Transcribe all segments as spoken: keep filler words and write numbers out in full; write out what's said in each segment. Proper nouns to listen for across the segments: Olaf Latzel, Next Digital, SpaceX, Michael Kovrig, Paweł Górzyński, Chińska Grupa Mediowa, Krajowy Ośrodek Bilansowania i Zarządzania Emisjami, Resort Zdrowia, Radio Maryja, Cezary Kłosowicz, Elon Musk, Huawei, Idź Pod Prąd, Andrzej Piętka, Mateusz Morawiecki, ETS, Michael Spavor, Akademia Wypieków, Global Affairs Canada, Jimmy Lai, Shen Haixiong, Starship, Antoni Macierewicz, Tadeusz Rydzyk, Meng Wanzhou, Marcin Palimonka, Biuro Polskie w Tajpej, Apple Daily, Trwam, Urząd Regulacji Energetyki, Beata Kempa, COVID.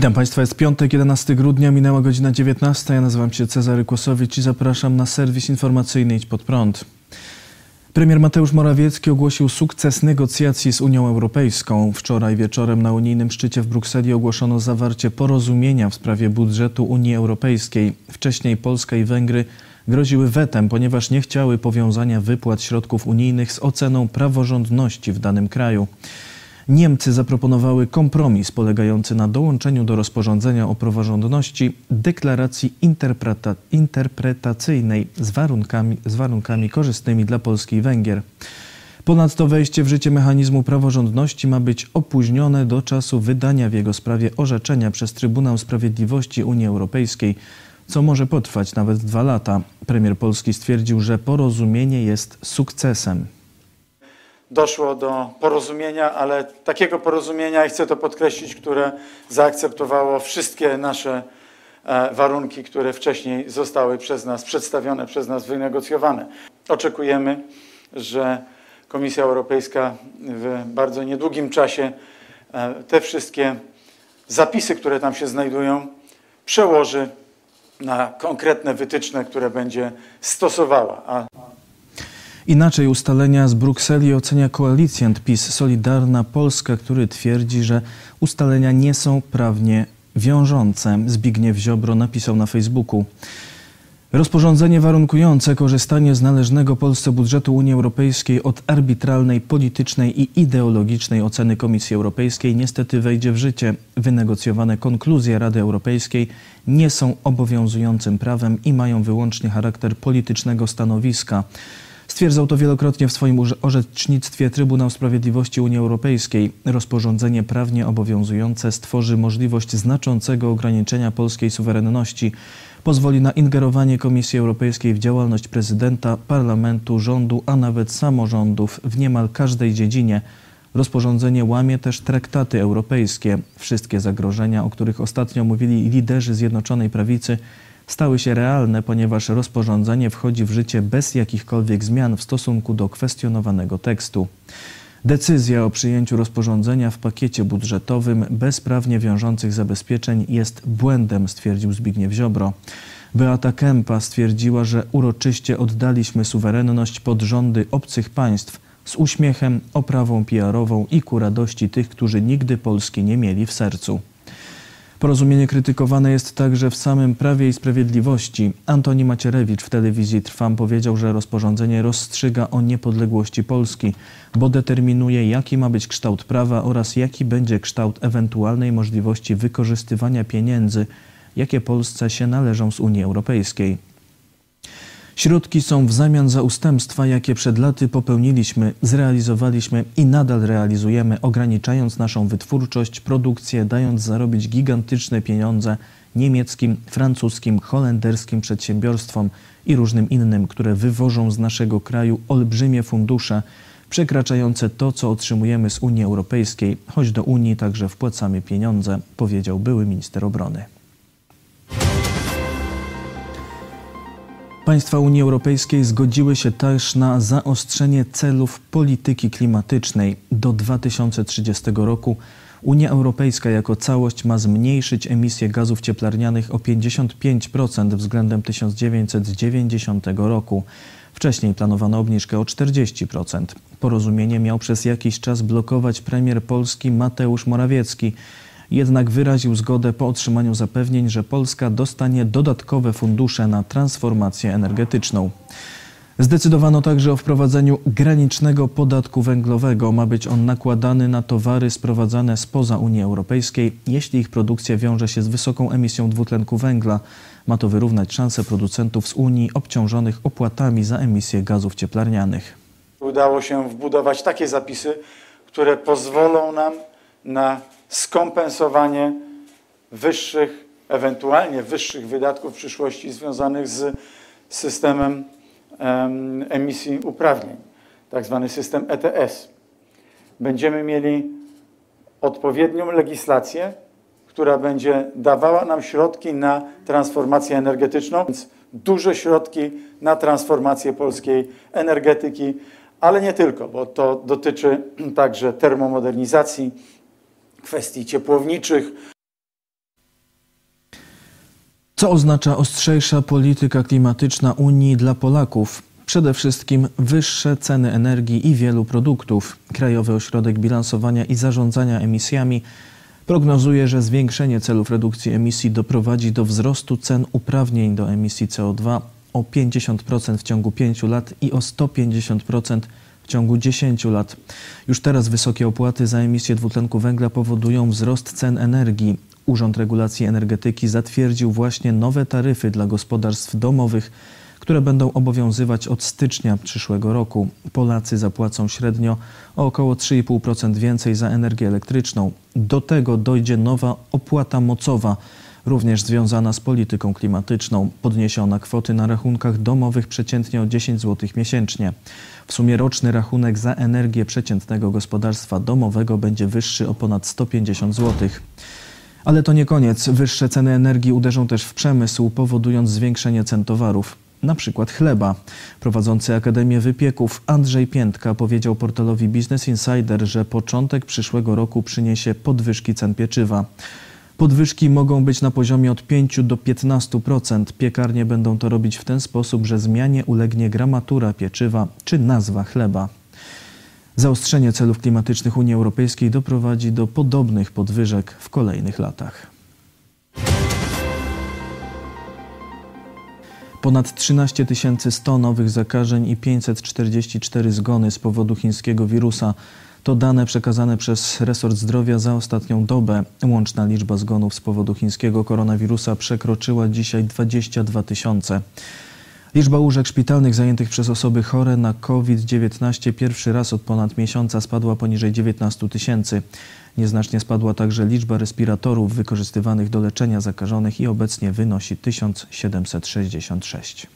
Witam Państwa, jest piątek, jedenastego grudnia, minęła godzina dziewiętnasta. Ja nazywam się Cezary Kłosowicz i zapraszam na serwis informacyjny Idź Pod Prąd. Premier Mateusz Morawiecki ogłosił sukces negocjacji z Unią Europejską. Wczoraj wieczorem na unijnym szczycie w Brukseli ogłoszono zawarcie porozumienia w sprawie budżetu Unii Europejskiej. Wcześniej Polska i Węgry groziły wetem, ponieważ nie chciały powiązania wypłat środków unijnych z oceną praworządności w danym kraju. Niemcy zaproponowały kompromis polegający na dołączeniu do rozporządzenia o praworządności deklaracji interpreta- interpretacyjnej z warunkami, z warunkami korzystnymi dla Polski i Węgier. Ponadto wejście w życie mechanizmu praworządności ma być opóźnione do czasu wydania w jego sprawie orzeczenia przez Trybunał Sprawiedliwości Unii Europejskiej, co może potrwać nawet dwa lata. Premier Polski stwierdził, że porozumienie jest sukcesem. Doszło do porozumienia, ale takiego porozumienia, i chcę to podkreślić, które zaakceptowało wszystkie nasze warunki, które wcześniej zostały przez nas przedstawione, przez nas wynegocjowane. Oczekujemy, że Komisja Europejska w bardzo niedługim czasie te wszystkie zapisy, które tam się znajdują, przełoży na konkretne wytyczne, które będzie stosowała. A Inaczej ustalenia z Brukseli ocenia koalicjant PiS Solidarna Polska, który twierdzi, że ustalenia nie są prawnie wiążące. Zbigniew Ziobro napisał na Facebooku: rozporządzenie warunkujące korzystanie z należnego Polsce budżetu Unii Europejskiej od arbitralnej, politycznej i ideologicznej oceny Komisji Europejskiej niestety wejdzie w życie. Wynegocjowane konkluzje Rady Europejskiej nie są obowiązującym prawem i mają wyłącznie charakter politycznego stanowiska. Stwierdzał to wielokrotnie w swoim orzecznictwie Trybunał Sprawiedliwości Unii Europejskiej. Rozporządzenie prawnie obowiązujące stworzy możliwość znaczącego ograniczenia polskiej suwerenności. Pozwoli na ingerowanie Komisji Europejskiej w działalność prezydenta, parlamentu, rządu, a nawet samorządów w niemal każdej dziedzinie. Rozporządzenie łamie też traktaty europejskie. Wszystkie zagrożenia, o których ostatnio mówili liderzy Zjednoczonej Prawicy, stały się realne, ponieważ rozporządzenie wchodzi w życie bez jakichkolwiek zmian w stosunku do kwestionowanego tekstu. Decyzja o przyjęciu rozporządzenia w pakiecie budżetowym bez prawnie wiążących zabezpieczeń jest błędem, stwierdził Zbigniew Ziobro. Beata Kempa stwierdziła, że uroczyście oddaliśmy suwerenność pod rządy obcych państw z uśmiechem, oprawą P R-ową i ku radości tych, którzy nigdy Polski nie mieli w sercu. Porozumienie krytykowane jest także w samym Prawie i Sprawiedliwości. Antoni Macierewicz w telewizji Trwam powiedział, że rozporządzenie rozstrzyga o niepodległości Polski, bo determinuje, jaki ma być kształt prawa oraz jaki będzie kształt ewentualnej możliwości wykorzystywania pieniędzy, jakie Polsce się należą z Unii Europejskiej. Środki są w zamian za ustępstwa, jakie przed laty popełniliśmy, zrealizowaliśmy i nadal realizujemy, ograniczając naszą wytwórczość, produkcję, dając zarobić gigantyczne pieniądze niemieckim, francuskim, holenderskim przedsiębiorstwom i różnym innym, które wywożą z naszego kraju olbrzymie fundusze, przekraczające to, co otrzymujemy z Unii Europejskiej, choć do Unii także wpłacamy pieniądze, powiedział były minister obrony. Państwa Unii Europejskiej zgodziły się też na zaostrzenie celów polityki klimatycznej. Do dwa tysiące trzydziestego roku Unia Europejska jako całość ma zmniejszyć emisję gazów cieplarnianych o pięćdziesiąt pięć procent względem tysiąc dziewięćset dziewięćdziesiątego roku. Wcześniej planowano obniżkę o czterdzieści procent. Porozumienie miał przez jakiś czas blokować premier Polski Mateusz Morawiecki. Jednak wyraził zgodę po otrzymaniu zapewnień, że Polska dostanie dodatkowe fundusze na transformację energetyczną. Zdecydowano także o wprowadzeniu granicznego podatku węglowego. Ma być on nakładany na towary sprowadzane spoza Unii Europejskiej, jeśli ich produkcja wiąże się z wysoką emisją dwutlenku węgla. Ma to wyrównać szanse producentów z Unii obciążonych opłatami za emisję gazów cieplarnianych. Udało się wbudować takie zapisy, które pozwolą nam na skompensowanie wyższych, ewentualnie wyższych wydatków w przyszłości związanych z systemem em, emisji uprawnień, tak zwany system E T S. Będziemy mieli odpowiednią legislację, która będzie dawała nam środki na transformację energetyczną, więc duże środki na transformację polskiej energetyki, ale nie tylko, bo to dotyczy także termomodernizacji, kwestii ciepłowniczych. Co oznacza ostrzejsza polityka klimatyczna Unii dla Polaków? Przede wszystkim wyższe ceny energii i wielu produktów. Krajowy Ośrodek Bilansowania i Zarządzania Emisjami prognozuje, że zwiększenie celów redukcji emisji doprowadzi do wzrostu cen uprawnień do emisji C O dwa o pięćdziesiąt procent w ciągu pięciu lat i o sto pięćdziesiąt procent w ciągu dziesięciu lat. Już teraz wysokie opłaty za emisję dwutlenku węgla powodują wzrost cen energii. Urząd Regulacji Energetyki zatwierdził właśnie nowe taryfy dla gospodarstw domowych, które będą obowiązywać od stycznia przyszłego roku. Polacy zapłacą średnio o około trzy i pół procent więcej za energię elektryczną. Do tego dojdzie nowa opłata mocowa, również związana z polityką klimatyczną. Podniesiono kwoty na rachunkach domowych przeciętnie o dziesięć złotych miesięcznie. W sumie roczny rachunek za energię przeciętnego gospodarstwa domowego będzie wyższy o ponad sto pięćdziesiąt złotych. Ale to nie koniec. Wyższe ceny energii uderzą też w przemysł, powodując zwiększenie cen towarów. Na przykład chleba. Prowadzący Akademię Wypieków Andrzej Piętka powiedział portalowi Business Insider, że początek przyszłego roku przyniesie podwyżki cen pieczywa. Podwyżki mogą być na poziomie od pięciu do piętnastu procent. Piekarnie będą to robić w ten sposób, że zmianie ulegnie gramatura pieczywa czy nazwa chleba. Zaostrzenie celów klimatycznych Unii Europejskiej doprowadzi do podobnych podwyżek w kolejnych latach. Ponad trzynaście tysięcy sto nowych zakażeń i pięćset czterdzieści cztery zgony z powodu chińskiego wirusa. To dane przekazane przez Resort Zdrowia za ostatnią dobę. Łączna liczba zgonów z powodu chińskiego koronawirusa przekroczyła dzisiaj dwadzieścia dwa tysiące. Liczba łóżek szpitalnych zajętych przez osoby chore na COVID dziewiętnaście pierwszy raz od ponad miesiąca spadła poniżej dziewiętnastu tysięcy. Nieznacznie spadła także liczba respiratorów wykorzystywanych do leczenia zakażonych i obecnie wynosi tysiąc siedemset sześćdziesiąt sześć.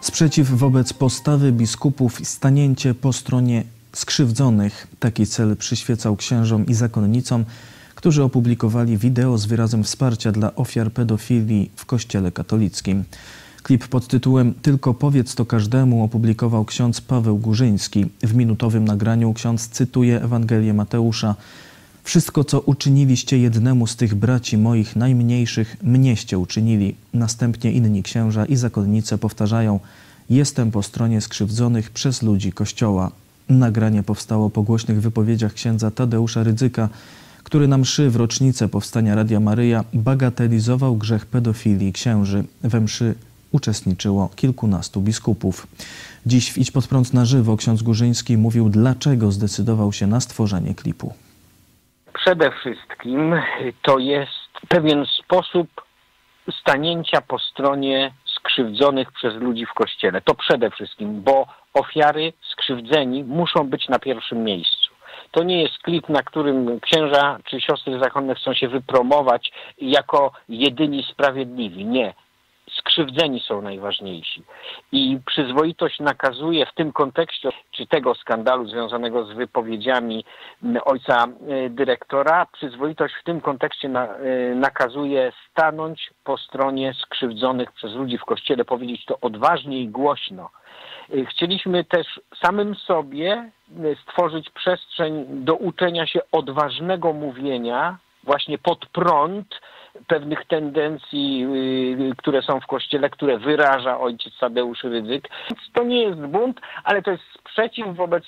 Sprzeciw wobec postawy biskupów i stanięcie po stronie skrzywdzonych. Taki cel przyświecał księżom i zakonnicom, którzy opublikowali wideo z wyrazem wsparcia dla ofiar pedofilii w Kościele katolickim. Klip pod tytułem "Tylko powiedz to każdemu" opublikował ksiądz Paweł Górzyński. W minutowym nagraniu ksiądz cytuje Ewangelię Mateusza. "Wszystko, co uczyniliście jednemu z tych braci moich najmniejszych, mnieście uczynili". Następnie inni księża i zakonnice powtarzają: "Jestem po stronie skrzywdzonych przez ludzi Kościoła". Nagranie powstało po głośnych wypowiedziach księdza Tadeusza Rydzyka, który na mszy w rocznicę powstania Radia Maryja bagatelizował grzech pedofilii księży. We mszy uczestniczyło kilkunastu biskupów. Dziś w Idź Pod Prąd na żywo ksiądz Górzyński mówił, dlaczego zdecydował się na stworzenie klipu. Przede wszystkim to jest pewien sposób stanięcia po stronie skrzywdzonych przez ludzi w Kościele. To przede wszystkim, bo ofiary, skrzywdzeni muszą być na pierwszym miejscu. To nie jest klip, na którym księża czy siostry zakonne chcą się wypromować jako jedyni sprawiedliwi. Nie. Skrzywdzeni są najważniejsi. I przyzwoitość nakazuje w tym kontekście, czy tego skandalu związanego z wypowiedziami ojca dyrektora, przyzwoitość w tym kontekście na, nakazuje stanąć po stronie skrzywdzonych przez ludzi w Kościele, powiedzieć to odważnie i głośno. Chcieliśmy też samym sobie stworzyć przestrzeń do uczenia się odważnego mówienia właśnie pod prąd pewnych tendencji, które są w Kościele, które wyraża ojciec Tadeusz Rydzyk. To nie jest bunt, ale to jest sprzeciw wobec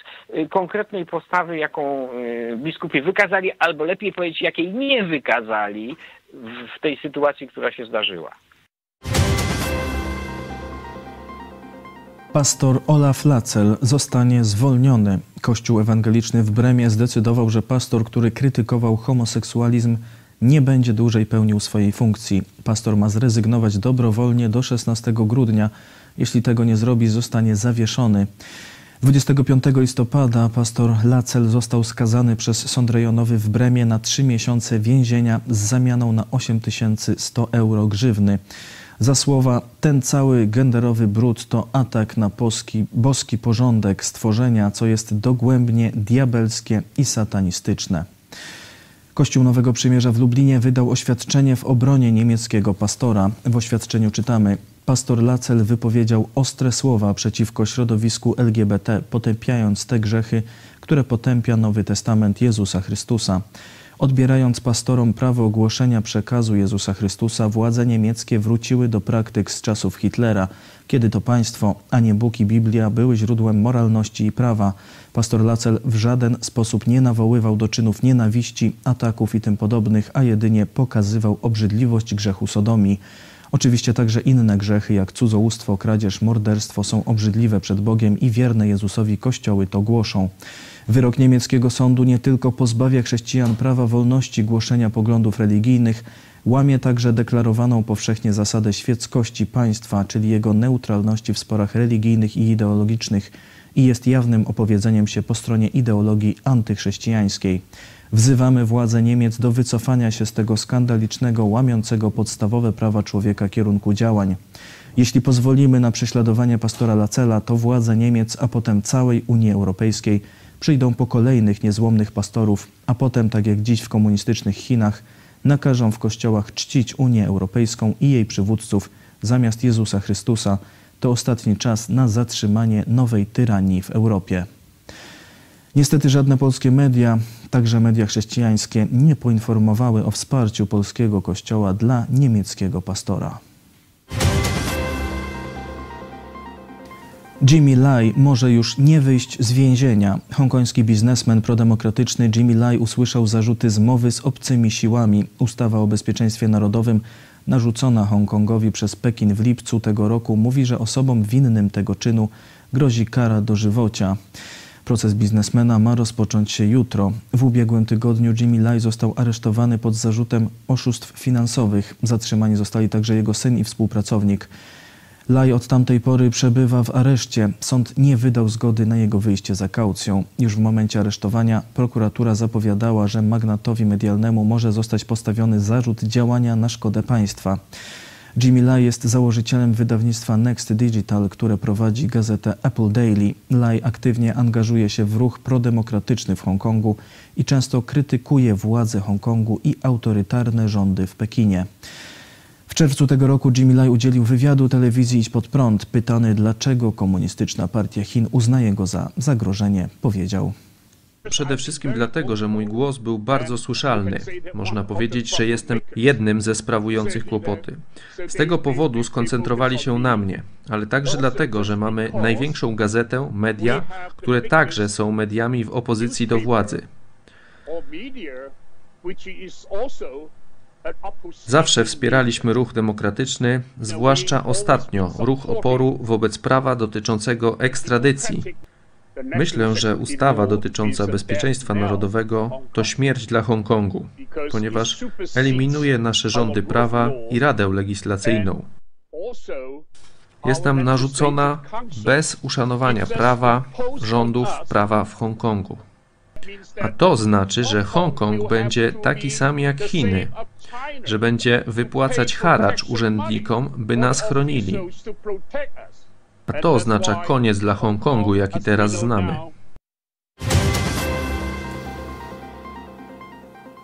konkretnej postawy, jaką biskupi wykazali, albo lepiej powiedzieć, jakiej nie wykazali w tej sytuacji, która się zdarzyła. Pastor Olaf Latzel zostanie zwolniony. Kościół ewangeliczny w Bremie zdecydował, że pastor, który krytykował homoseksualizm, nie będzie dłużej pełnił swojej funkcji. Pastor ma zrezygnować dobrowolnie do szesnastego grudnia. Jeśli tego nie zrobi, zostanie zawieszony. dwudziestego piątego listopada pastor Latzel został skazany przez sąd rejonowy w Bremie na trzy miesiące więzienia z zamianą na osiem tysięcy sto euro grzywny. Za słowa: "Ten cały genderowy brud to atak na boski, boski porządek stworzenia, co jest dogłębnie diabelskie i satanistyczne". Kościół Nowego Przymierza w Lublinie wydał oświadczenie w obronie niemieckiego pastora. W oświadczeniu czytamy: "Pastor Latzel wypowiedział ostre słowa przeciwko środowisku L G B T, potępiając te grzechy, które potępia Nowy Testament Jezusa Chrystusa. Odbierając pastorom prawo ogłoszenia przekazu Jezusa Chrystusa, władze niemieckie wróciły do praktyk z czasów Hitlera, kiedy to państwo, a nie Bóg i Biblia, były źródłem moralności i prawa. Pastor Latzel w żaden sposób nie nawoływał do czynów nienawiści, ataków i tym podobnych, a jedynie pokazywał obrzydliwość grzechu sodomii. Oczywiście także inne grzechy, jak cudzołóstwo, kradzież, morderstwo, są obrzydliwe przed Bogiem i wierne Jezusowi kościoły to głoszą. Wyrok niemieckiego sądu nie tylko pozbawia chrześcijan prawa wolności głoszenia poglądów religijnych, łamie także deklarowaną powszechnie zasadę świeckości państwa, czyli jego neutralności w sporach religijnych i ideologicznych, i jest jawnym opowiedzeniem się po stronie ideologii antychrześcijańskiej. Wzywamy władze Niemiec do wycofania się z tego skandalicznego, łamiącego podstawowe prawa człowieka kierunku działań. Jeśli pozwolimy na prześladowanie pastora Latzela, to władze Niemiec, a potem całej Unii Europejskiej przyjdą po kolejnych niezłomnych pastorów, a potem, tak jak dziś w komunistycznych Chinach, nakażą w kościołach czcić Unię Europejską i jej przywódców zamiast Jezusa Chrystusa. To ostatni czas na zatrzymanie nowej tyranii w Europie. Niestety żadne polskie media, także media chrześcijańskie, nie poinformowały o wsparciu polskiego kościoła dla niemieckiego pastora. Jimmy Lai może już nie wyjść z więzienia. Hongkoński biznesmen prodemokratyczny Jimmy Lai usłyszał zarzuty zmowy z obcymi siłami. Ustawa o bezpieczeństwie narodowym narzucona Hongkongowi przez Pekin w lipcu tego roku mówi, że osobom winnym tego czynu grozi kara dożywocia. Proces biznesmena ma rozpocząć się jutro. W ubiegłym tygodniu Jimmy Lai został aresztowany pod zarzutem oszustw finansowych. Zatrzymani zostali także jego syn i współpracownik. Lai od tamtej pory przebywa w areszcie. Sąd nie wydał zgody na jego wyjście za kaucją. Już w momencie aresztowania prokuratura zapowiadała, że magnatowi medialnemu może zostać postawiony zarzut działania na szkodę państwa. Jimmy Lai jest założycielem wydawnictwa Next Digital, które prowadzi gazetę Apple Daily. Lai aktywnie angażuje się w ruch prodemokratyczny w Hongkongu i często krytykuje władze Hongkongu i autorytarne rządy w Pekinie. W czerwcu tego roku Jimmy Lai udzielił wywiadu telewizji Idź Pod Prąd. Pytany, dlaczego Komunistyczna Partia Chin uznaje go za zagrożenie, powiedział: przede wszystkim dlatego, że mój głos był bardzo słyszalny. Można powiedzieć, że jestem jednym ze sprawujących kłopoty. Z tego powodu skoncentrowali się na mnie, ale także dlatego, że mamy największą gazetę, media, które także są mediami w opozycji do władzy. Zawsze wspieraliśmy ruch demokratyczny, zwłaszcza ostatnio ruch oporu wobec prawa dotyczącego ekstradycji. Myślę, że ustawa dotycząca bezpieczeństwa narodowego to śmierć dla Hongkongu, ponieważ eliminuje nasze rządy prawa i Radę Legislacyjną. Jest nam narzucona bez uszanowania prawa, rządów prawa w Hongkongu. A to znaczy, że Hongkong będzie taki sam jak Chiny, że będzie wypłacać haracz urzędnikom, by nas chronili. A to oznacza koniec dla Hongkongu, jaki teraz znamy.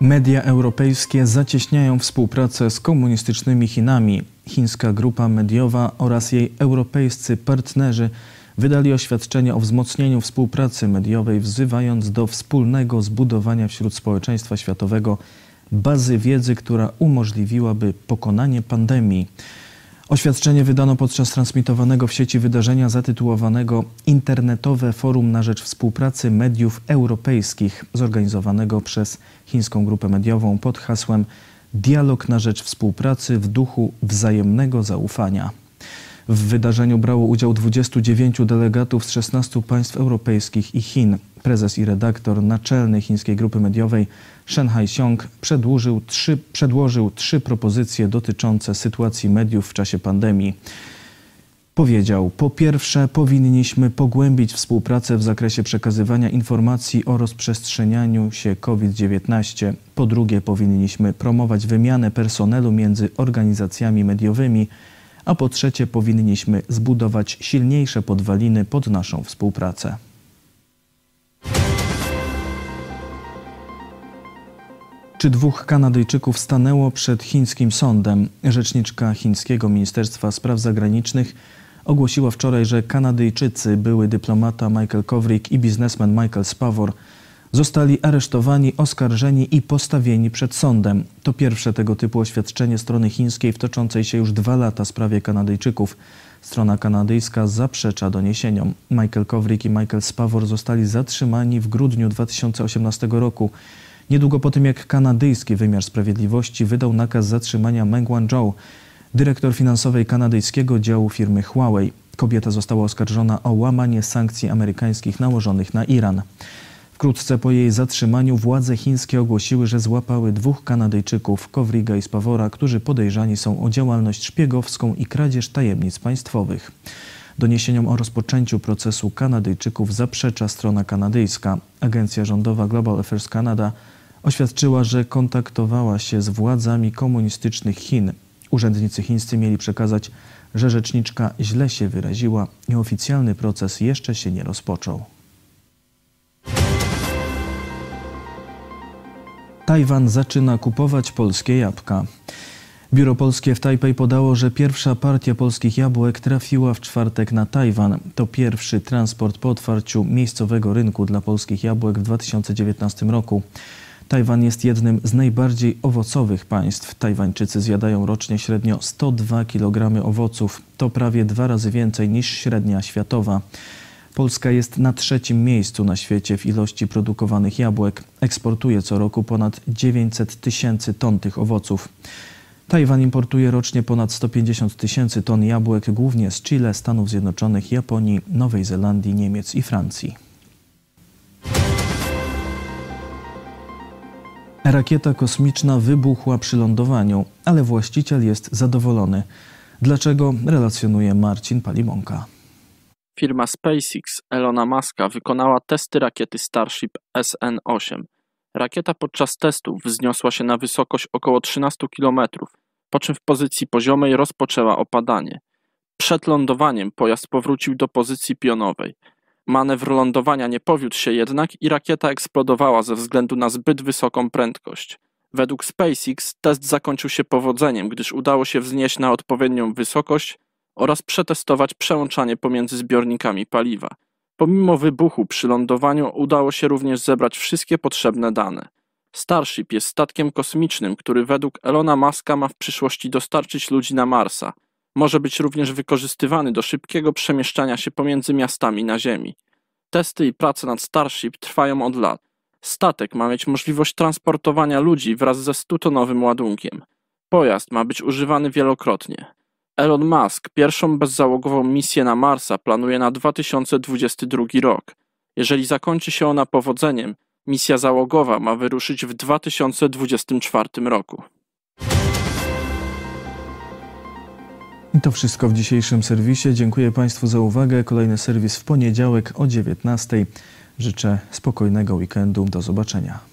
Media europejskie zacieśniają współpracę z komunistycznymi Chinami. Chińska Grupa Mediowa oraz jej europejscy partnerzy wydali oświadczenie o wzmocnieniu współpracy mediowej, wzywając do wspólnego zbudowania wśród społeczeństwa światowego bazy wiedzy, która umożliwiłaby pokonanie pandemii. Oświadczenie wydano podczas transmitowanego w sieci wydarzenia zatytułowanego Internetowe Forum na Rzecz Współpracy Mediów Europejskich, zorganizowanego przez Chińską Grupę Mediową pod hasłem Dialog na rzecz współpracy w duchu wzajemnego zaufania. W wydarzeniu brało udział dwudziestu dziewięciu delegatów z szesnastu państw europejskich i Chin. Prezes i redaktor naczelny Chińskiej Grupy Mediowej Shen Haixiong przedłożył trzy, przedłożył trzy propozycje dotyczące sytuacji mediów w czasie pandemii. Powiedział: po pierwsze, powinniśmy pogłębić współpracę w zakresie przekazywania informacji o rozprzestrzenianiu się COVID dziewiętnaście. Po drugie, powinniśmy promować wymianę personelu między organizacjami mediowymi. A po trzecie, powinniśmy zbudować silniejsze podwaliny pod naszą współpracę. Czy dwóch Kanadyjczyków stanęło przed chińskim sądem? Rzeczniczka chińskiego Ministerstwa Spraw Zagranicznych ogłosiła wczoraj, że Kanadyjczycy, były dyplomata Michael Kovrig i biznesmen Michael Spavor, zostali aresztowani, oskarżeni i postawieni przed sądem. To pierwsze tego typu oświadczenie strony chińskiej w toczącej się już dwa lata sprawie Kanadyjczyków. Strona kanadyjska zaprzecza doniesieniom. Michael Kovrig i Michael Spavor zostali zatrzymani w grudniu dwa tysiące osiemnastego roku. Niedługo po tym, jak kanadyjski wymiar sprawiedliwości wydał nakaz zatrzymania Meng Wanzhou, dyrektor finansowej kanadyjskiego działu firmy Huawei. Kobieta została oskarżona o łamanie sankcji amerykańskich nałożonych na Iran. Wkrótce po jej zatrzymaniu władze chińskie ogłosiły, że złapały dwóch Kanadyjczyków, Kovriga i Spavora, którzy podejrzani są o działalność szpiegowską i kradzież tajemnic państwowych. Doniesieniom o rozpoczęciu procesu Kanadyjczyków zaprzecza strona kanadyjska. Agencja rządowa Global Affairs Canada oświadczyła, że kontaktowała się z władzami komunistycznych Chin. Urzędnicy chińscy mieli przekazać, że rzeczniczka źle się wyraziła i oficjalny proces jeszcze się nie rozpoczął. Tajwan zaczyna kupować polskie jabłka. Biuro Polskie w Tajpej podało, że pierwsza partia polskich jabłek trafiła w czwartek na Tajwan. To pierwszy transport po otwarciu miejscowego rynku dla polskich jabłek w dwa tysiące dziewiętnastego roku. Tajwan jest jednym z najbardziej owocowych państw. Tajwańczycy zjadają rocznie średnio sto dwa kilogramy owoców. To prawie dwa razy więcej niż średnia światowa. Polska jest na trzecim miejscu na świecie w ilości produkowanych jabłek. Eksportuje co roku ponad dziewięćset tysięcy ton tych owoców. Tajwan importuje rocznie ponad sto pięćdziesiąt tysięcy ton jabłek, głównie z Chile, Stanów Zjednoczonych, Japonii, Nowej Zelandii, Niemiec i Francji. Rakieta kosmiczna wybuchła przy lądowaniu, ale właściciel jest zadowolony. Dlaczego? Relacjonuje Marcin Palimonka. Firma SpaceX Elona Muska wykonała testy rakiety Starship S N osiem. Rakieta podczas testów wzniosła się na wysokość około trzynastu kilometrów, po czym w pozycji poziomej rozpoczęła opadanie. Przed lądowaniem pojazd powrócił do pozycji pionowej. Manewr lądowania nie powiódł się jednak i rakieta eksplodowała ze względu na zbyt wysoką prędkość. Według SpaceX test zakończył się powodzeniem, gdyż udało się wznieść na odpowiednią wysokość oraz przetestować przełączanie pomiędzy zbiornikami paliwa. Pomimo wybuchu przy lądowaniu udało się również zebrać wszystkie potrzebne dane. Starship jest statkiem kosmicznym, który według Elona Muska ma w przyszłości dostarczyć ludzi na Marsa. Może być również wykorzystywany do szybkiego przemieszczania się pomiędzy miastami na Ziemi. Testy i prace nad Starship trwają od lat. Statek ma mieć możliwość transportowania ludzi wraz ze stutonowym ładunkiem. Pojazd ma być używany wielokrotnie. Elon Musk pierwszą bezzałogową misję na Marsa planuje na dwa tysiące dwudziesty drugi rok. Jeżeli zakończy się ona powodzeniem, misja załogowa ma wyruszyć w dwa tysiące dwudziestego czwartego roku. I to wszystko w dzisiejszym serwisie. Dziękuję Państwu za uwagę. Kolejny serwis w poniedziałek o dziewiętnastej. Życzę spokojnego weekendu. Do zobaczenia.